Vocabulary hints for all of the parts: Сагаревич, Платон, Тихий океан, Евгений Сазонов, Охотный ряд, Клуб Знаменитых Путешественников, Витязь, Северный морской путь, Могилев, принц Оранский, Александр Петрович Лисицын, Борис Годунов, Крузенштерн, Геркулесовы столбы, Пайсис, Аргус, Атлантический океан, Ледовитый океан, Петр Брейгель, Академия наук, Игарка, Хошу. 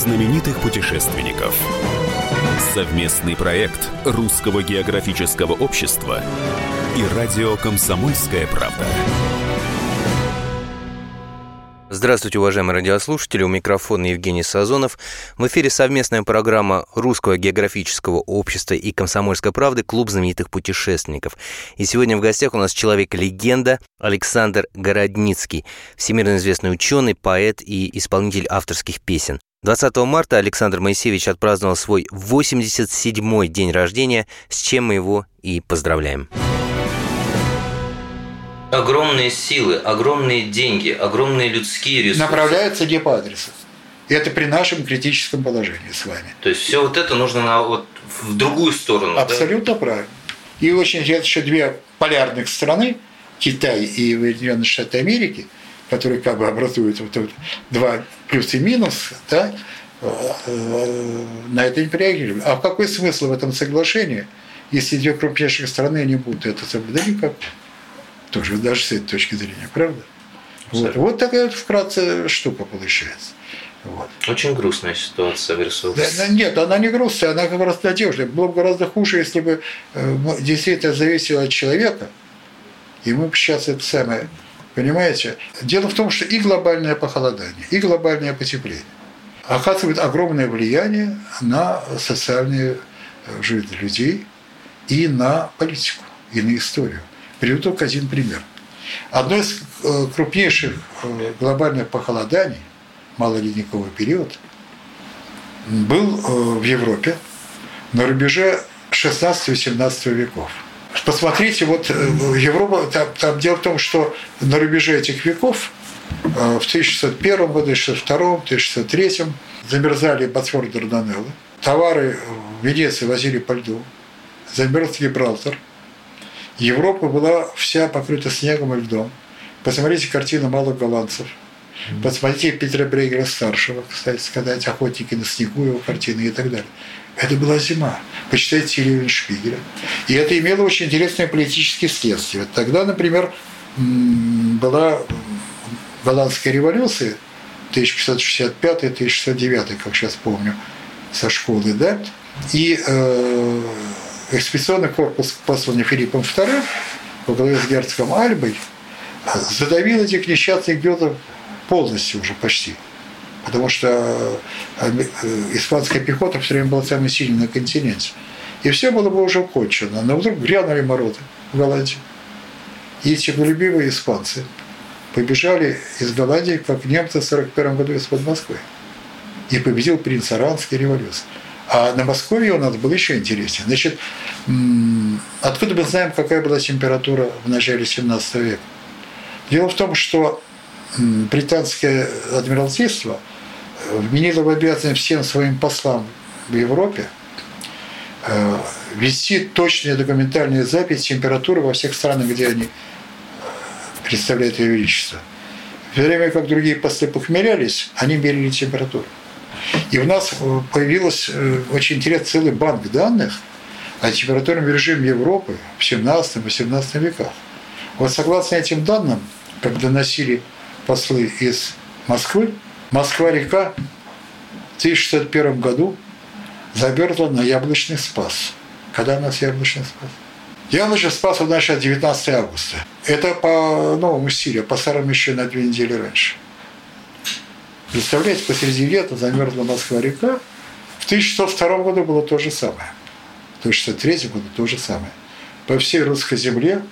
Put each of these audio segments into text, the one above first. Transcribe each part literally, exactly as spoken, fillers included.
знаменитых путешественников. Совместный проект Русского географического общества и радио «Комсомольская правда». Здравствуйте, уважаемые радиослушатели. У микрофона Евгений Сазонов. В эфире совместная программа Русского географического общества и Комсомольской правды «Клуб знаменитых путешественников». И сегодня в гостях у нас человек-легенда Александр Городницкий, всемирно известный ученый, поэт и исполнитель авторских песен. двадцатого марта Александр Моисеевич отпраздновал свой восемьдесят седьмой день рождения, с чем мы его и поздравляем. Огромные силы, огромные деньги, огромные людские ресурсы направляются не по адресу. Это при нашем критическом положении с вами. То есть все вот это нужно на, вот, в другую сторону. Абсолютно, да? Правильно. И очень интересно, что две полярных страны, Китай и Соединенные Штаты Америки, которые как бы образуют вот, вот, два плюс и минус, да, на это не реагируем. А какой смысл в этом соглашении, если две крупнейших страны не будут это соблюдать? Никак. Тоже даже с этой точки зрения, правда? Вот, вот такая вот вкратце штука получается. Вот. Очень грустная ситуация вырисовалась. Да, нет, она не грустная, она как раз надежная. Было бы гораздо хуже, если бы э, действительно зависело от человека. И мы бы сейчас это самое, понимаете? Дело в том, что и глобальное похолодание, и глобальное потепление оказывают огромное влияние на социальную жизнь людей и на политику, и на историю. Приведу только один пример. Одно из крупнейших глобальных похолоданий малоледникового периода был в Европе на рубеже шестнадцатого-семнадцатого веков. Посмотрите, вот Европа, там, там дело в том, что на рубеже этих веков в тысяча шестьсот первом году, тысяча шестьсот втором, тысяча шестьсот третьем замерзали Босфор и Дарданеллы, товары в Венеции возили по льду, замерз Гибралтар. Европа была вся покрыта снегом и льдом. Посмотрите картину «Малых голландцев». Посмотрите Петра Брейгеля старшего, кстати сказать, «Охотники на снегу», его картины и так далее. Это была зима. Почитайте Сириюн Шпигера. И это имело очень интересные политические следствия. Вот тогда, например, была голландская революция тысяча пятьсот шестьдесят пятый — тысяча шестьсот девятый, как сейчас помню, со школы, да? И... Э- экспедиционный корпус, посланный Филиппом вторым, во главе с герцогом Альбой, задавил этих несчастных гётов полностью уже почти. Потому что испанская пехота все время была самой сильной на континенте. И все было бы уже кончено. Но вдруг грянули морозы в Голландии. И теплолюбивые испанцы побежали из Голландии, как немцы в сорок первом году из-под Москвы. И победил принц Оранский революции. А на Москве у нас было еще интереснее. Значит, откуда мы знаем, какая была температура в начале семнадцатого века? Дело в том, что британское адмиралтейство вменило в обязанность всем своим послам в Европе вести точные документальные записи температуры во всех странах, где они представляют Ее Величество. В то время как другие послы похмелялись, они мерили температуру. И у нас появился очень интересный целый банк данных о температурном режиме Европы в семнадцатом-восемнадцатом веках. Вот согласно этим данным, когда носили послы из Москвы, Москва-река в тысяча шестьсот первом году замерзла на Яблочный Спас. Когда у нас Яблочный Спас? Яблочный Спас у нас сейчас девятнадцатого августа. Это по новому стилю, по старому еще на две недели раньше. Представляете, посреди лета замерзла Москва-река. В тысяча шестьсот втором году было то же самое. В тысяча шестьсот третьем году то же самое. По всей русской земле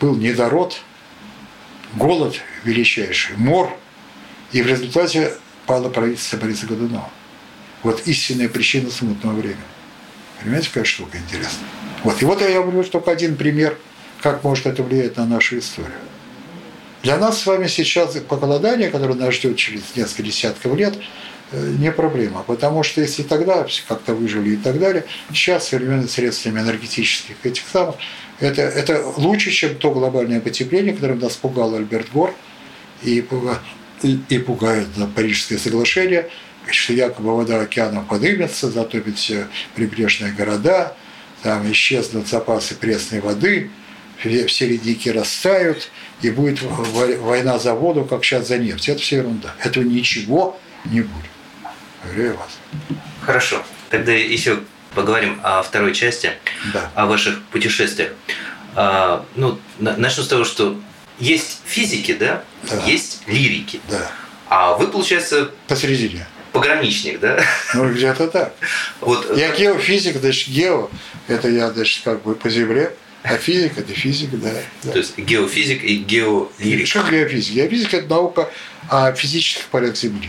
был недород, голод величайший, мор. И в результате пало правительство Бориса Годунова. Вот истинная причина смутного времени. Понимаете, какая штука интересная? Вот. И вот я говорю только один пример, как может это влиять на нашу историю. Для нас с вами сейчас похолодание, которое нас ждет через несколько десятков лет, не проблема. Потому что если тогда как-то выжили и так далее, сейчас современными средствами энергетических этих самых, это, это лучше, чем то глобальное потепление, которым нас пугал Альберт Гор и, пуга, и, и пугает Парижское соглашение, что якобы вода океана подымется, затопит все прибрежные города, там исчезнут запасы пресной воды, все ледники растают, и будет война за воду, как сейчас за нефть. Это все ерунда. Этого ничего не будет. Уверяю вас. Хорошо. Тогда еще поговорим о второй части, да. о ваших путешествиях. А, ну, начну с того, что есть физики, да? да. Есть лирики. Да. А вы, получается... Посередине. Пограничник, да? Ну, где-то так. Вот. Я геофизик, значит, гео, это я, значит, как бы по земле, а физик, это физик, да. да. То есть геофизик и геолирик. Что геофизик? Геофизика – это наука о физических полях Земли.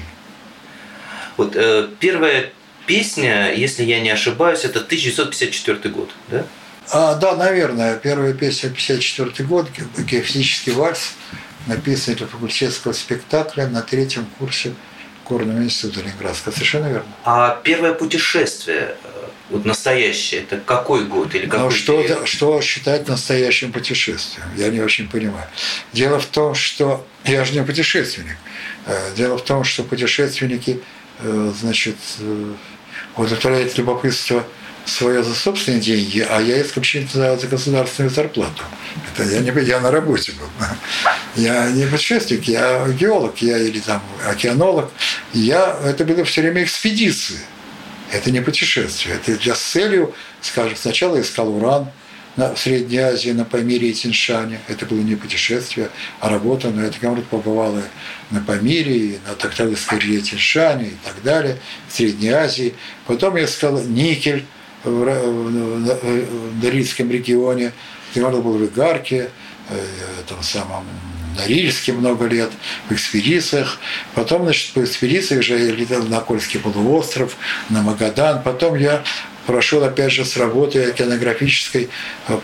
Вот э, первая песня, если я не ошибаюсь, это тысяча девятьсот пятьдесят четвёртый год, да? А, да, наверное. Первая песня пятьдесят четвёртый год, геофизический вальс, написанный для факультетского спектакля на третьем курсе Горного института Ленинградского. Совершенно верно. А первое путешествие, вот настоящее, это какой год или какой? Ну, что, что считать настоящим путешествием? Я не очень понимаю. Дело в том, что я же не путешественник. Дело в том, что путешественники, значит, удовлетворяют любопытство свое за собственные деньги, а я исключительно за государственную зарплату. Это я, не, я на работе был. Я не путешественник, я геолог, я или там океанолог. Я, это были все время экспедиции. Это не путешествие. Это для с целью, скажем, сначала искал уран на, в Средней Азии, на Памире и Тянь-Шане. Это было не путешествие, а работа. Но эта команда побывала на Памире, и на Токтавской реке Тянь-Шане и так далее, в Средней Азии. Потом я искал никель в Норильском регионе, я был в Игарке, там самом Норильске много лет, в экспедициях. Потом, значит, по экспедициях же я летел на Кольский полуостров, на Магадан. Потом я прошел, опять же, с работы океанографической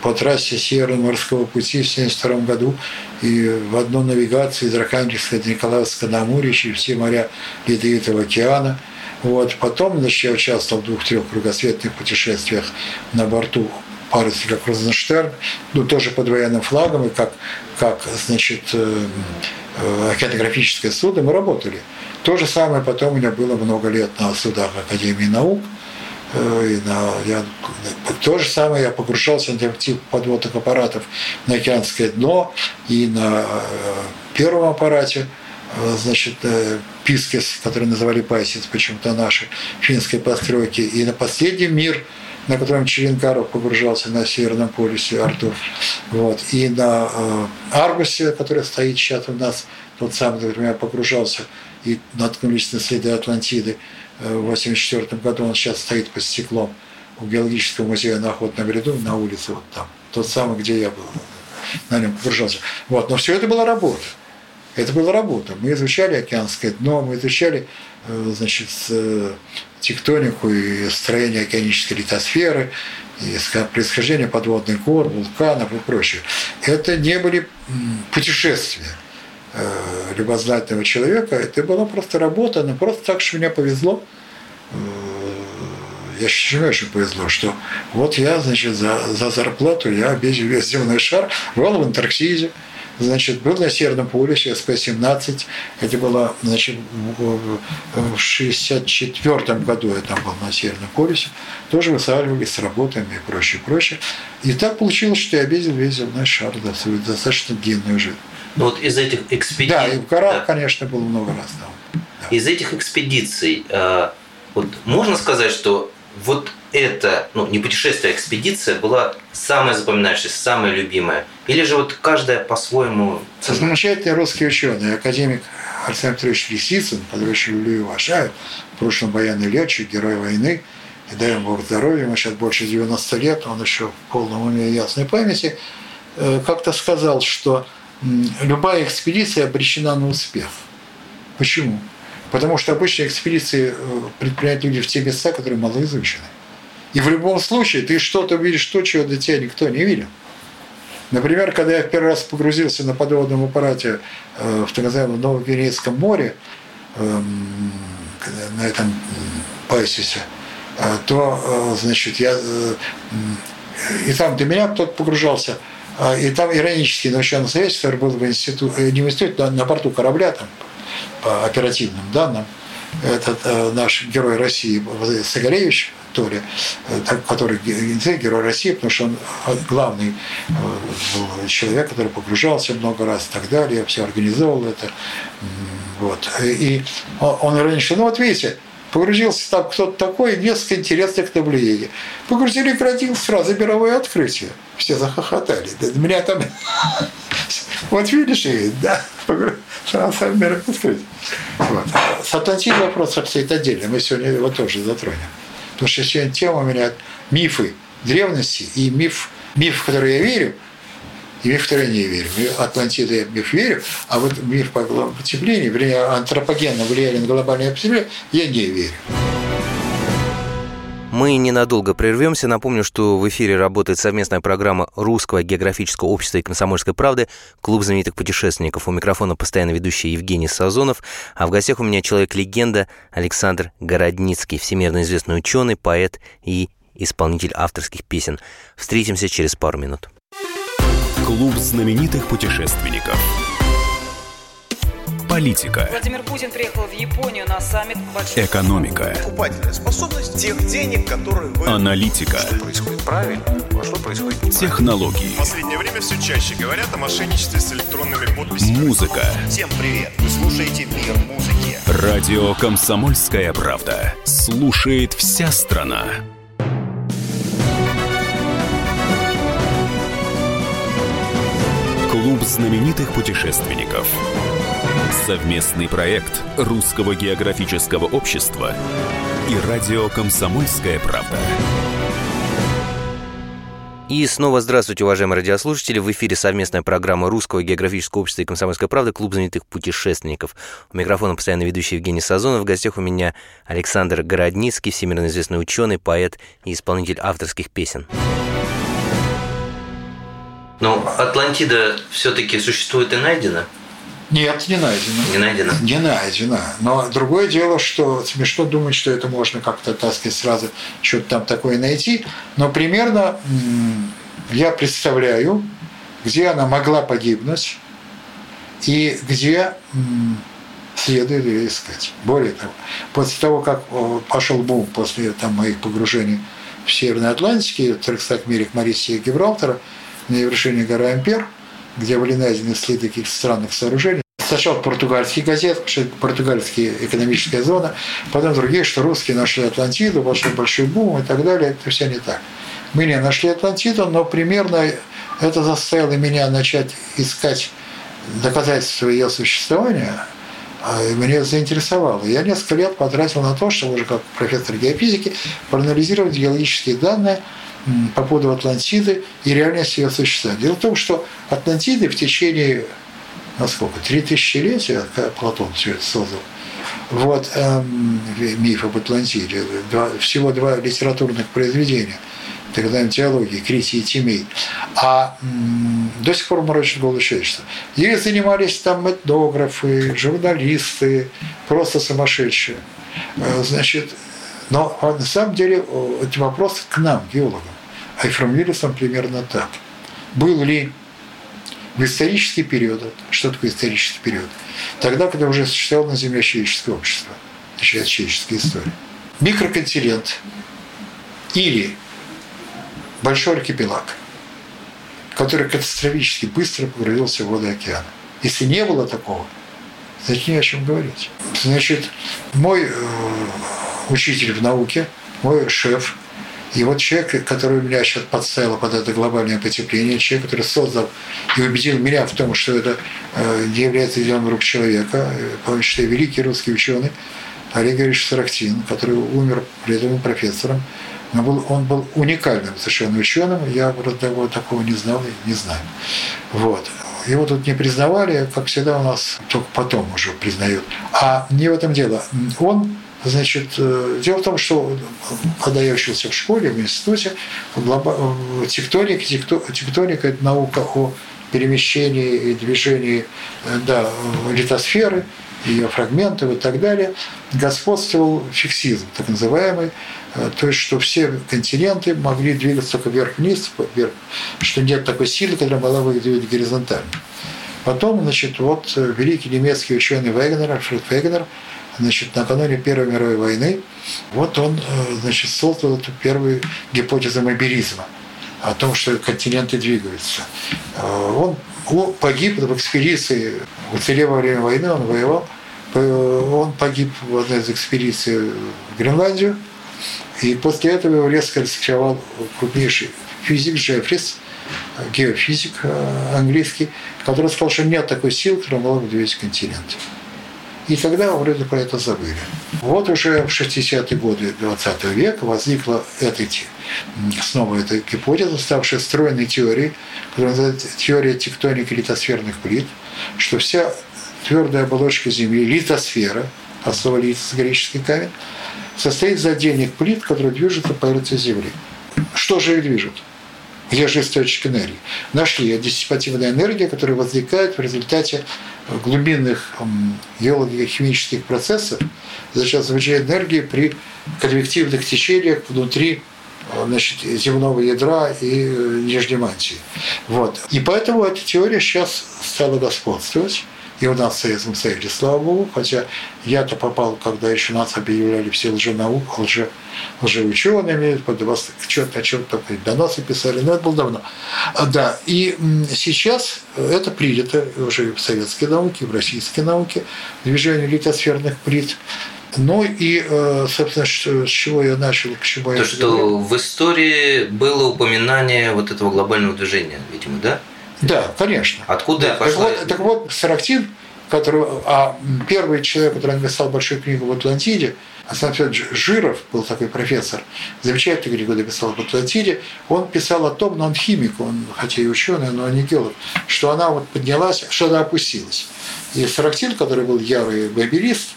по трассе Северного морского пути в тысяча девятьсот семьдесят втором году. И в одну навигацию из Архангельска до Николаевска на Амуре, через все моря Ледовитого океана. Вот. Потом, значит, я участвовал в двух-трех кругосветных путешествиях на борту парусника Крузенштерн, ну, тоже под военным флагом, и как, как значит, э, э, океанографическое судно мы работали. То же самое потом у меня было много лет на судах Академии наук. Э, и на, я, то же самое я погружался на тип подводных аппаратов на океанское дно и на э, первом аппарате. Значит, Пискес, который называли Пайсис, почему-то наши, финской постройки, и на последний мир, на котором Чилингаров погружался на Северном полюсе, Артур, вот, и на э, Аргусе, который стоит сейчас у нас, тот самый, который я погружался, и наткнулись на следы Атлантиды э, в восемьдесят четвёртом году, он сейчас стоит под стеклом у Геологического музея на Охотном ряду, на улице вот там, тот самый, где я был, на нем погружался. Вот, но все это была работа. Это была работа. Мы изучали океанское дно, мы изучали, значит, тектонику и строение океанической литосферы, и происхождение подводных гор, вулканов и прочее. Это не были путешествия любознательного человека, это была просто работа, но просто так, что мне повезло. Я считаю, очень повезло, что вот я, значит, за, за зарплату я объездил весь земной шар, был в Антарктиде, значит, был на Северном полюсе эс пэ семнадцать. Это было, значит, в шестьдесят четвёртом году я там был на Северном полюсе. Тоже высаживались с работами и прочее, прочее. И так получилось, что я объездил весь земной шар, да, свою достаточно длинную жизнь. Ну вот из этих экспедиций... Да, и в горах, да. конечно, было много раз. Да. Да. Из этих экспедиций, э, вот можно сказать, что вот это, ну, не путешествие, а экспедиция была самая запоминающаяся, самая любимая? Или же вот каждая по-своему... Замечательный русский ученый, академик Александр Петрович Лисицын, которого я люблю и уважаю, в прошлом военный летчик, герой войны, и дай ему Бог здоровья, ему сейчас больше девяносто лет, он еще в полном уме и ясной памяти, как-то сказал, что любая экспедиция обречена на успех. Почему? Потому что обычные экспедиции предпринимают люди в те места, которые мало изучены. И в любом случае ты что-то увидишь, то, чего до тебя никто не видел. Например, когда я в первый раз погрузился на подводном аппарате э, в так называемом Новогвинейском море, э, на этом Пайсисе, э, то, э, значит, я... Э, э, и там до меня кто-то погружался. Э, и там иронически научный советник, который был в институте, не в институте, а на борту корабля, там, по оперативным данным, этот э, наш герой России Сагаревич, то ли, который герой России, потому что он главный был человек, который погружался много раз и так далее, все организовывал это. Вот. И он иронично, ну вот видите, Погрузился там кто-то такой, несколько интересных наблюдений. Погрузили кратил, сразу мировое открытие. Все захохотали. Да, меня там... Вот видишь, да, сразу мировое открытие. С Атлантидой вопрос обстоит отдельно. Мы сегодня его тоже затронем. Потому что сегодня тема у меня мифы древности и миф, миф, в который я верю, и миф, в который я не верю. Атлантида я миф верю, а вот миф потепления, вернее, антропогенно влияние на глобальное потепление, я не верю. Мы ненадолго прервемся. Напомню, что в эфире работает совместная программа Русского географического общества и Комсомольской правды «Клуб знаменитых путешественников». У микрофона постоянно ведущий Евгений Сазонов. А в гостях у меня человек-легенда Александр Городницкий, всемирно известный ученый, поэт и исполнитель авторских песен. Встретимся через пару минут. Клуб знаменитых путешественников. Политика. Владимир Путин приехал в Японию на саммит. Большой... Экономика. Покупательная способность тех денег, которые вы... Аналитика. Что происходит правильно, а что происходит неправильно. Технологии. В последнее время все чаще говорят о мошенничестве с электронными подписями. Музыка. Всем привет. Вы слушаете «Мир музыки». Радио «Комсомольская правда». Слушает вся страна. Клуб знаменитых путешественников. Совместный проект Русского географического общества и радио «Комсомольская правда». И снова здравствуйте, уважаемые радиослушатели. В эфире совместная программа Русского географического общества и Комсомольской правды «Клуб знаменитых путешественников». У микрофона постоянно ведущий Евгений Сазонов. В гостях у меня Александр Городницкий, всемирно известный ученый, поэт и исполнитель авторских песен. Но Атлантида все-таки существует и найдена? Нет, не найдено. Не найдено? Не найдено. Но другое дело, что смешно думать, что это можно как-то, так сказать, сразу что-то там такое найти. Но примерно я представляю, где она могла погибнуть и где следует ее искать. Более того, после того, как пошел бум после там, моих погружений в Северной Атлантике, в трехстах милях Мариссии и Гибралтара, на вершине горы Ампер, где были найдены следы каких-то странных сооружений. Сначала португальские газеты, португальская экономическая зона, потом другие, что русские нашли Атлантиду, пошел большой бум и так далее. Это все не так. Мы не нашли Атлантиду, но примерно это заставило меня начать искать доказательства ее существования. Меня заинтересовало. Я несколько лет потратил на то, чтобы уже как профессор геофизики проанализировать геологические данные по поводу Атлантиды и реальность ее существования. Дело в том, что Атлантида в течение, насколько, три тысячелетия, как Платон все это создал, вот эм, миф об Атлантиде, два, всего два литературных произведения, тогда теологии, Критий и Тимей, а м, до сих пор морочит голову человечества. Ей занимались там этнографы, журналисты, просто сумасшедшие. Значит, но на самом деле эти вопросы к нам, геологам, а и формулируется он примерно так. Был ли в исторический период, что такое исторический период, тогда, когда уже существовало на Земле человеческое общество, начиная с человеческой истории, микроконтинент или большой архипелаг, который катастрофически быстро погрузился в воды океана. Если не было такого, значит, не о чем говорить. Значит, мой... учитель в науке, мой шеф, и вот человек, который меня сейчас подставил под это глобальное потепление, человек, который создал и убедил меня в том, что это не является делом рук человека, потому что я великий русский ученый Олег Игоревич Сорохтин, который умер при этом профессором, но был, он был уникальным совершенно ученым, я такого, такого не знал и не знаю. Вот. Его тут не признавали, как всегда у нас только потом уже признают. А не в этом дело. Он Значит, дело в том, что когда я учился в школе, в институте, тектоника, тектоника – это наука о перемещении и движении да, литосферы, ее фрагментов и так далее, господствовал фиксизм, так называемый, то есть, что все континенты могли двигаться только вверх-вниз, вверх, что нет такой силы, которая могла бы их двигать горизонтально. Потом, значит, вот великий немецкий ученый Вегенер, Фрид Вегенер, Значит, накануне Первой мировой войны, вот он, значит, создал эту первую гипотезу мобилизма о том, что континенты двигаются. Он погиб в экспедиции, уцелев во время войны, он воевал Он погиб в одной из экспедиций в Гренландию. И после этого его резко раскритиковал крупнейший физик Джеффрис, геофизик английский, который сказал, что нет такой силы, которая могла бы двигать континент. И тогда вроде про это забыли. Вот уже в шестидесятые годы двадцатого века возникла эта, снова эта гипотеза, ставшая стройной теорией, которая называется теория тектоники литосферных плит, что вся твердая оболочка Земли, литосфера, а слово литос — греческий камень, состоит из отдельных плит, которые движутся по поверхности Земли. Что же их движет? Где же источник энергии? Нашли диссипативная энергия, которая возникает в результате глубинных геолого-химических процессов за счет выделения энергии при конвективных течениях внутри, значит, земного ядра и нижней мантии. Вот. И поэтому эта теория сейчас стала господствовать. И у нас в Советском Союзе, слава богу, хотя я-то попал, когда еще нас объявляли все лженаук, лже, лжеучеными, под вас о чем только доносы писали, но это было давно. Да, и сейчас это принято уже в советской науке, в российской науке, движение литосферных плит. Ну и, собственно, с чего я начал, к чему я... То, что в истории было упоминание вот этого глобального движения, видимо, да? Да, конечно. Откуда да. пошла? Так вот, так вот Сорохтин, который, а первый человек, который написал большую книгу в Атлантиде, Александр Петрович Жиров, был такой профессор, замечательный книгу написал в Атлантиде, он писал о том, но он химик, он хотя и ученый, но не геолог, что она вот поднялась, что она опустилась. И Сорохтин, который был ярый бабилист,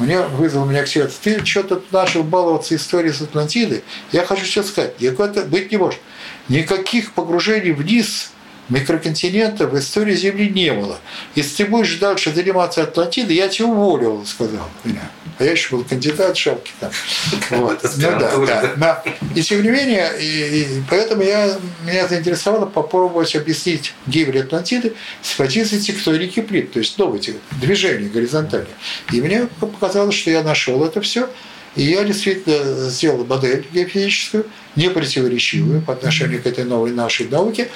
Мне вызвал меня к себе, ты что-то начал баловаться историей с Атлантиды, я хочу тебе сказать, никакого быть не может. Никаких погружений вниз микроконтинента в истории Земли не было. Если ты будешь дальше заниматься Атлантидой, я тебя уволил, сказал меня. А я еще был кандидат шапки там. Вот. Ну, да, да. Да. И тем не менее, и, и поэтому я, меня заинтересовало попробовать объяснить гибель Атлантиды с позиции тектоники плит, то есть новые движения горизонтальные. И мне показалось, что я нашел это все. И я действительно сделал модель геофизическую, непротиворечивую по отношению к этой новой нашей науке,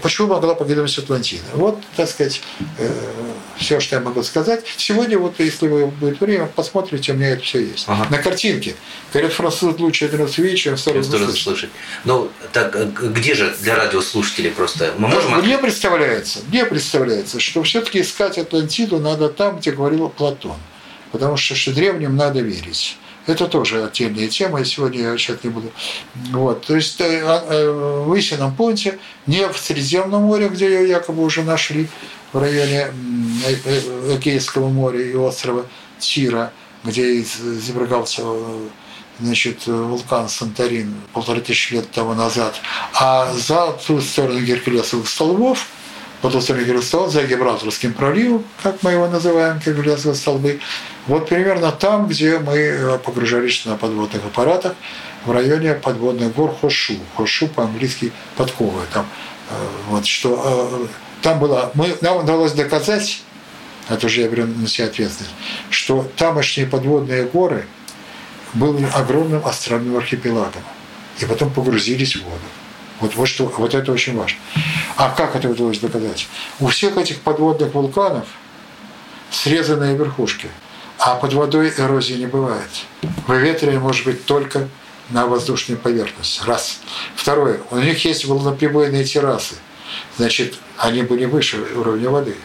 почему могла погибнуть Атлантида. Вот, так сказать, все, что я могу сказать. Сегодня, вот, если будет время, посмотрите, у меня это все есть. Ага. На картинке. Говорят, француз лучше один раз увидеть, чем второй раз услышать. Ну, так где же для радиослушателей просто? Мы можем... ну, мне представляется, мне представляется, что все-таки искать Атлантиду надо там, где говорил Платон. Потому что, что древним надо верить. Это тоже отдельная тема, и сегодня я сейчас не буду. Вот. То есть в истинном пункте, не в Средиземном море, где ее якобы уже нашли, в районе Эгейского моря и острова Тира, где извергался, значит, вулкан Санторин полторы тысячи лет тому назад, а за ту сторону Геркулесовых столбов, вот он за Гибралтарским проливом, как мы его называем, Гибралтарские столбы, вот примерно там, где мы погружались на подводных аппаратах, в районе подводных гор Хошу. Хошу по-английски подковы. Там, вот, что, там было, мы, нам удалось доказать, это уже я беру на себя ответственность, что тамошние подводные горы были огромным островным архипелагом, и потом погрузились в воду. Вот, вот, что, вот это очень важно. А как это удалось доказать? У всех этих подводных вулканов срезанные верхушки, а под водой эрозии не бывает. Выветривание может быть только на воздушной поверхности. Раз. Второе. У них есть волноприбойные террасы. Значит, они были выше уровня воды.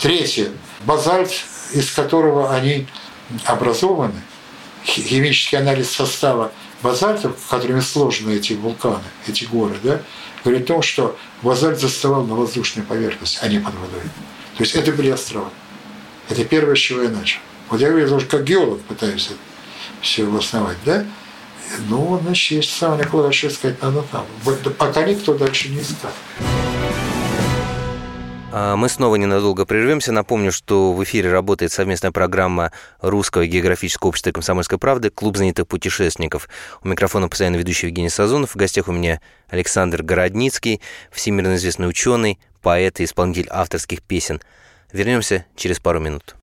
Третье. Базальт, из которого они образованы, химический анализ состава базальтов, которыми сложены эти вулканы, эти горы, да, говорит о том, что базальт застывал на воздушной поверхности, а не под водой. То есть это были острова. Это первое, с чего я начал. Вот я говорю, уже как геолог пытаюсь все обосновать, да? Ну, значит, есть самое никуда дальше искать надо там. Пока никто дальше не искал. Мы снова ненадолго прервемся. Напомню, что в эфире работает совместная программа Русского географического общества и Комсомольской правды «Клуб знаменитых путешественников». У микрофона постоянно ведущий Евгений Сазонов. В гостях у меня Александр Городницкий, всемирно известный ученый, поэт и исполнитель авторских песен. Вернемся через пару минут.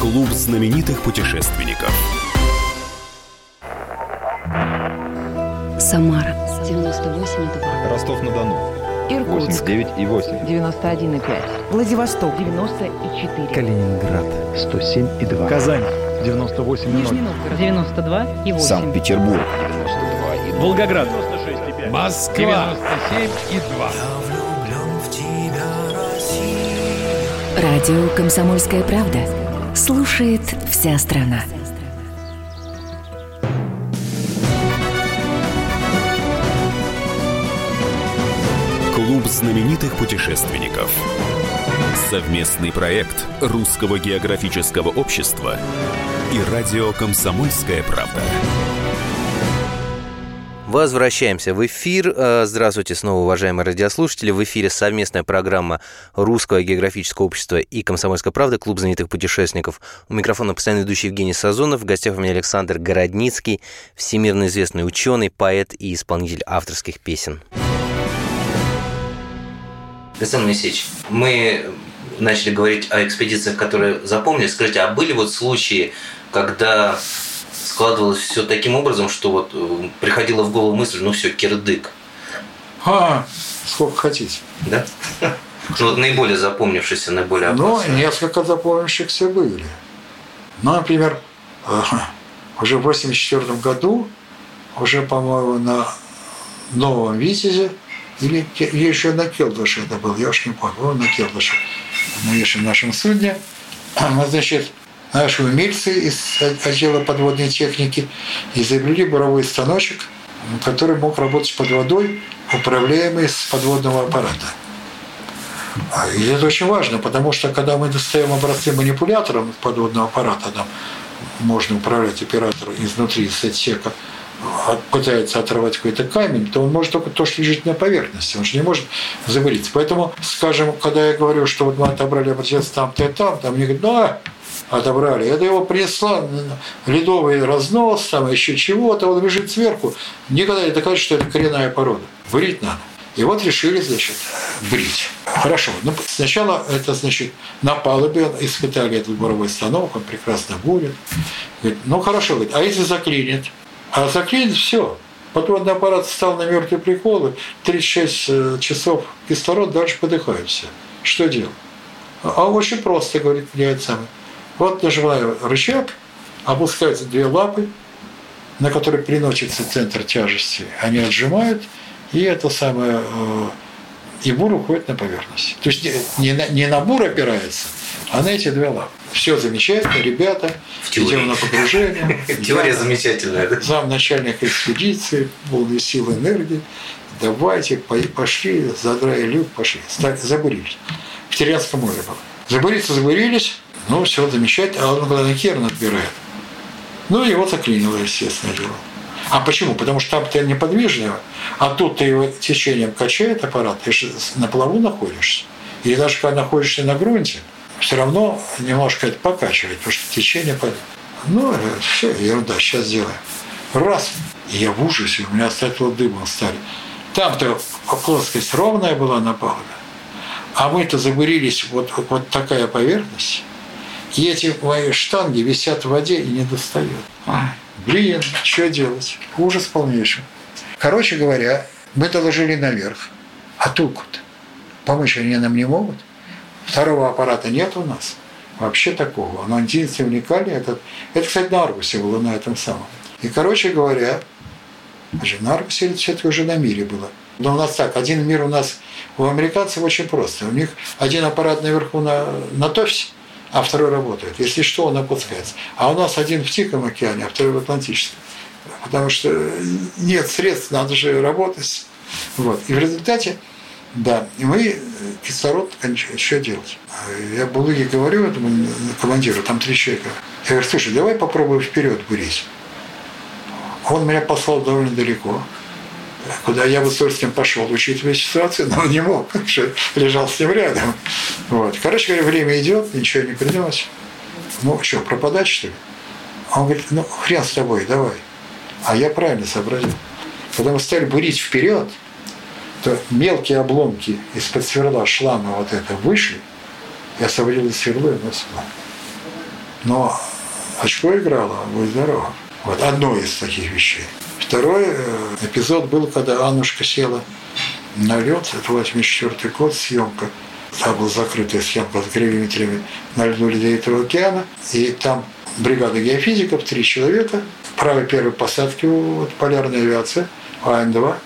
Клуб знаменитых путешественников. Самара, девяносто восемь и два. Ростов-на-Дону. Иркутск. восемьдесят девять и восемь. девяносто один и пять. Владивосток. девяносто и четыре. Калининград. сто семь и два. Казань. девяносто восемь и ноль. Нижний Новгород. девяносто два и восемь. Санкт-Петербург. девяносто два и ноль. Волгоград. девяносто шесть и пять. Москва. девяносто семь и два. Радио «Комсомольская правда». Слушает вся страна. Клуб знаменитых путешественников. Совместный проект Русского географического общества и радио «Комсомольская правда». Возвращаемся в эфир. Здравствуйте снова, уважаемые радиослушатели. В эфире совместная программа Русского географического общества и «Комсомольская правда», клуб знаменитых путешественников. У микрофона постоянно ведущий Евгений Сазонов. В гостях у меня Александр Городницкий, всемирно известный ученый, поэт и исполнитель авторских песен. Александр Моисеевич, мы начали говорить о экспедициях, которые запомнили. Скажите, а были вот случаи, когда складывалось все таким образом, что вот приходила в голову мысль, ну все, кирдык. А, сколько хотите. Да? Ну вот наиболее запомнившиеся, наиболее опасные. Ну, несколько запомнившихся были. Ну, например, уже в восемьдесят четвёртом году, уже, по-моему, на Новом Витязе, или еще на Келдыше это был, я уж не помню, на Келдыше, на нашем, нашем судне, ну, значит, наши умельцы из отдела подводной техники изобрели буровой станочек, который мог работать под водой, управляемый с подводного аппарата. И это очень важно, потому что когда мы достаем образцы манипулятором подводного аппарата, там можно управлять оператором изнутри, с отсека, пытается оторвать какой-то камень, то он может только то, что лежит на поверхности, он же не может забылиться. Поэтому, скажем, когда я говорю, что вот мы отобрали образец там-то и там-то, мне говорят, да, отобрали. Это его принесла ледовый разнос, там еще чего-то, он лежит сверху. Никогда не доказать, что это коренная порода. Брить надо. И вот решили, значит, брить. Хорошо. Ну, сначала это, значит, на палубе испытали этот буровой станок, он прекрасно бурит. Говорит, ну хорошо, говорит, а если заклинит? А заклинит все. Подводный аппарат встал на мертвые приколы, тридцать шесть часов кислород, дальше подыхают все. Что делать? А очень просто, говорит, мне это самое. Вот нажимаю рычаг, опускаются две лапы, на которые приносится центр тяжести. Они отжимают, и это самое, и бур уходит на поверхность. То есть не на, не на бур опирается, а на эти две лапы. Все замечательно, ребята, идем на погружение. Теория замечательная. Замначальник экспедиции, полные силы, энергии. Давайте, пошли, задраили люк, пошли. Забурились. В Терянском море было. Забуриться, забурились. Ну, все замечательно, а он когда керн отбирает. Ну, его заклинило, естественно, дело. А почему? Потому что там-то неподвижного, а тут-то его течением качает аппарат, ты же на плаву находишься. И даже когда находишься на грунте, все равно немножко это покачивает, потому что течение... Под... Ну, все, ерунда, сейчас сделаем. Раз, и я в ужасе, у меня остаток дыма стали. Там-то плоскость ровная была на палубе, а мы-то забурились, вот, вот такая поверхность. И эти мои штанги висят в воде и не достают. Блин, что делать? Ужас полнейший. Короче говоря, мы доложили наверх. А тут помочь они нам не могут. Второго аппарата нет у нас. Вообще такого. Он единственный, уникальный. Этот. Это, кстати, на Аргусе было, на этом самом. И, короче говоря, на Аргусе это все-таки уже на мире было. Но у нас так, один мир у нас, у американцев очень просто. У них один аппарат наверху на, на ТОВСе, а второй работает. Если что, он опускается. А у нас один в Тихом океане, а второй в Атлантическом. Потому что нет средств, надо же работать. Вот. И в результате, да, и мы кислород, конечно, что делать? Я Булыге говорю этому командиру, там три человека. Я говорю, слушай, давай попробуем вперед бурить. Он меня послал довольно далеко. Куда я бы с Тольским пошел, учитывая ситуацию, но он не мог, потому что лежал с ним рядом. Вот. Короче говоря, время идет, ничего не придумать. Ну что, пропадать, что ли? Он говорит, ну хрен с тобой, давай. А я правильно сообразил. Когда мы стали бурить вперед, то мелкие обломки из-под сверла шлама вот это вышли, я освободил из сверла, и оно сюда. Но очко играло, будь здоров. Вот одно из таких вещей. Второй эпизод был, когда Аннушка села налет, это восемьдесят четвёртый год, съемка. Там была закрытая съемка с гравиметрами на льду Ледовитого океана. И там бригада геофизиков, три человека. Право первой посадки, вот, полярная авиация, А Н два.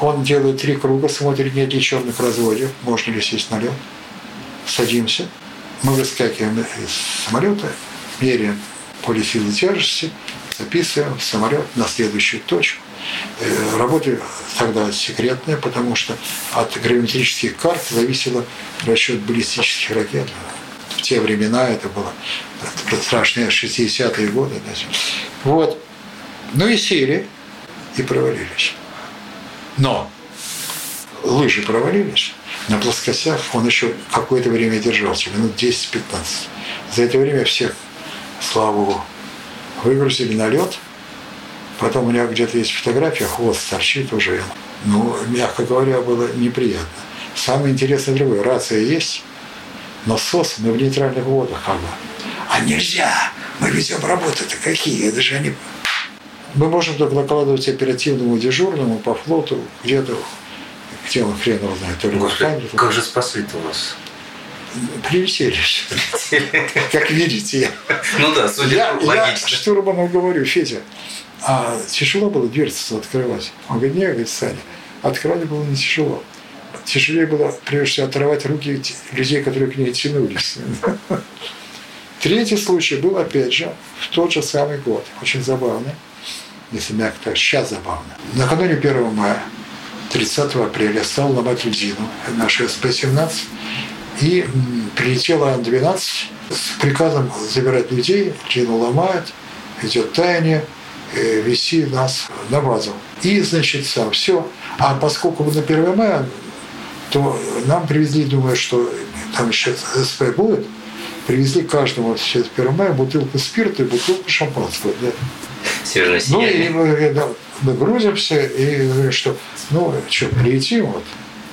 Он делает три круга, смотрит, нет ли черных разводов, можно ли сесть на лед. Садимся. Мы выскакиваем из самолета, меряем поле силы тяжести, записываем самолет на следующую точку. Работа тогда секретная, потому что от гравиметрических карт зависел расчет баллистических ракет. В те времена это было страшные шестидесятые годы. Значит. Вот. Ну и сели, и провалились. Но лыжи провалились. На плоскостях он еще какое-то время держался, минут десять-пятнадцать. За это время всех, слава богу, выгрузили на лед. Потом у меня где-то есть фотография, хвост торчит уже. Ну, мягко говоря, было неприятно. Самое интересное другое. Рация есть, но сосаны в нейтральных водах. Как бы. А нельзя! Мы ведем работы-то какие? Это же они... Мы можем только докладывать оперативному дежурному по флоту, где-то, где он хрен его знает. То ли Господи, как же спасли-то вас? Прилетели. Как видите. Ну да, судя по логике. Я штурману говорю, Федя, а тяжело было дверцу открывать? Он говорит, нет, говорит, Саня, открывать было не тяжело. Тяжелее было, прежде всего, оторвать руки людей, которые к ней тянулись. Третий случай был, опять же, в тот же самый год. Очень забавно. Если мягко так, сейчас забавно. Накануне первого мая, тридцатого апреля, стал ломать льдину, наша эс пэ семнадцать. И прилетела Ан двенадцать с приказом забирать людей, льдину ломают, идет таяние, вези нас на базу. И, значит, сам все. А поскольку мы на первое мая, то нам привезли, думаю, что там еще эс пэ будет, привезли каждому сейчас первое мая бутылку спирта и бутылку шампанского. Да. Северное сияние. Ну, и мы, да, мы грузимся, и говорим, что, ну, что, прилетим вот,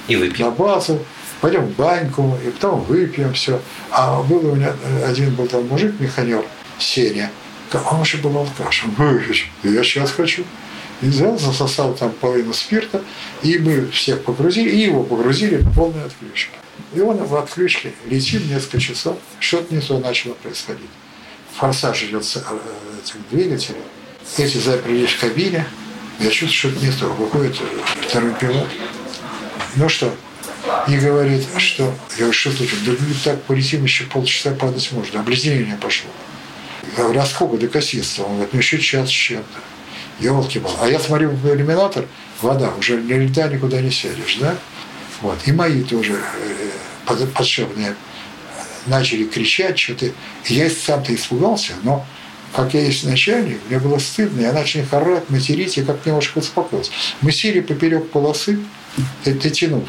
и выпьем на базу. Пойдем в баньку, и потом выпьем все. А был у меня один был там мужик, механер, Сеня. Он вообще был алкаш. Он говорит, я сейчас хочу. И взял, засосал там половину спирта, и мы всех погрузили, и его погрузили в полную отключку. И он в отключке летит несколько часов, что-то не то начало происходить. Форсаж идет с этих двигателей. Эти запрелись в кабине, я чувствую, что-то не то. Выходит второй пилот. Ну что? И говорит, что, я говорю, что случилось? Да говорит, так полетим, еще полчаса падать можно. Обледенение пошло. Я говорю, а сколько до косиста? Он говорит, ну еще час с чем-то. Ёлки-палки. А я смотрю в иллюминатор, вода, уже ни льда никуда не сядешь, да? Вот. И мои тоже подшефные начали кричать, что-то. Я сам-то испугался, но как я есть начальник, мне было стыдно, я начал их орать, материть, и как немножко успокоился. Мы сели поперек полосы, дотянув.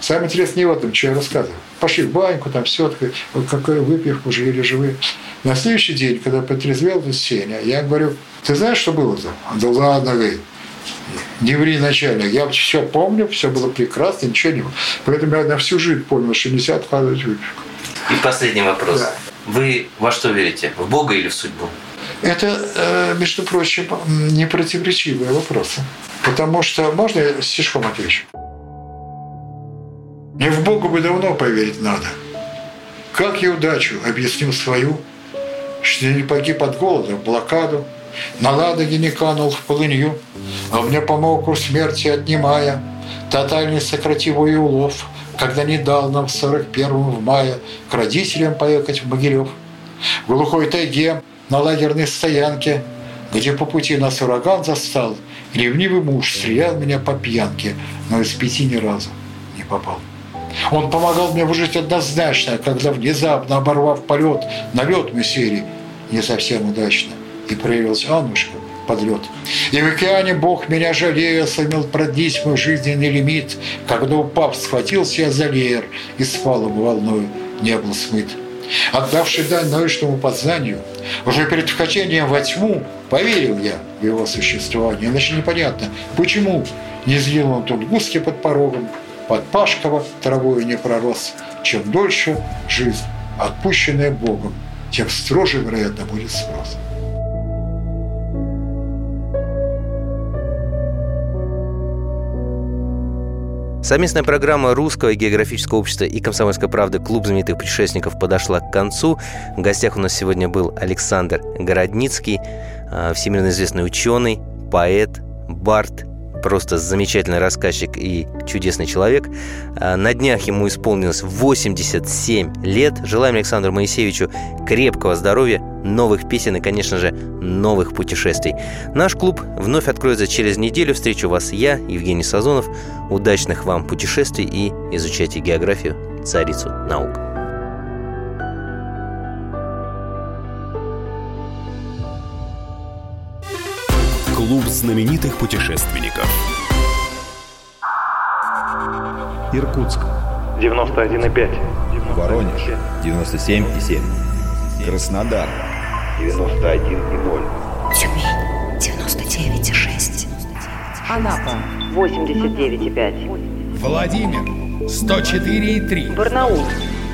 Самое интересное не в этом, что я рассказывал. Пошли в баньку, там все, какую выпивку, жили живые. На следующий день, когда потрезвел Сеня, я говорю, ты знаешь, что было там? Он говорит, да ладно, говорит, не ври, начальник, я все помню, все было прекрасно, ничего не было. Поэтому я на всю жизнь понял, что нельзя откладывать выпивку. И последний вопрос. Да. Вы во что верите, в Бога или в судьбу? Это, между прочим, непротиворечивые вопросы. Потому что, можно я стишком отвечу? Мне в Бога бы давно поверить надо. Как я удачу объяснил свою, что не погиб от голода в блокаду, на Ладоге не канул в полынью, а мне помог у смерти отнимая, тотальный сокративый улов, когда не дал нам в сорок первом мая к родителям поехать в Могилев. В глухой тайге на лагерной стоянке, где по пути нас ураган застал, ревнивый муж стрелял меня по пьянке, но из пяти ни разу не попал. Он помогал мне выжить однозначно, когда внезапно, оборвав полет, налет мы сели не совсем удачно, и проявилась Аннушка под лед. И в океане Бог меня жалея сумел продлить мой жизненный лимит, когда, упав, схватился я за леер и с фалом волною не был смыт. Отдавший дань научному познанию, уже перед вхождением во тьму поверил я в его существование. Иначе непонятно, почему не злил он тут гуски под порогом, под Пашкова травою не пророс. Чем дольше жизнь, отпущенная Богом, тем строже, вероятно, будет спрос. Совместная программа Русского географического общества и «Комсомольской правды» «Клуб знаменитых путешественников» подошла к концу. В гостях у нас сегодня был Александр Городницкий, всемирно известный ученый, поэт, бард, просто замечательный рассказчик и чудесный человек. На днях ему исполнилось восемьдесят семь лет. Желаем Александру Моисеевичу крепкого здоровья, новых песен и, конечно же, новых путешествий. Наш клуб вновь откроется через неделю. Встречу вас я, Евгений Сазонов. Удачных вам путешествий и изучайте географию, царицу наук. Клуб знаменитых путешественников. Иркутск. девяносто один и пять. Воронеж. девяносто семь и семь. Краснодар. девяносто один и ноль. Тюмень. девяносто девять и шесть. Анапа. восемьдесят девять и пять. Владимир. сто четыре и три. Барнаул.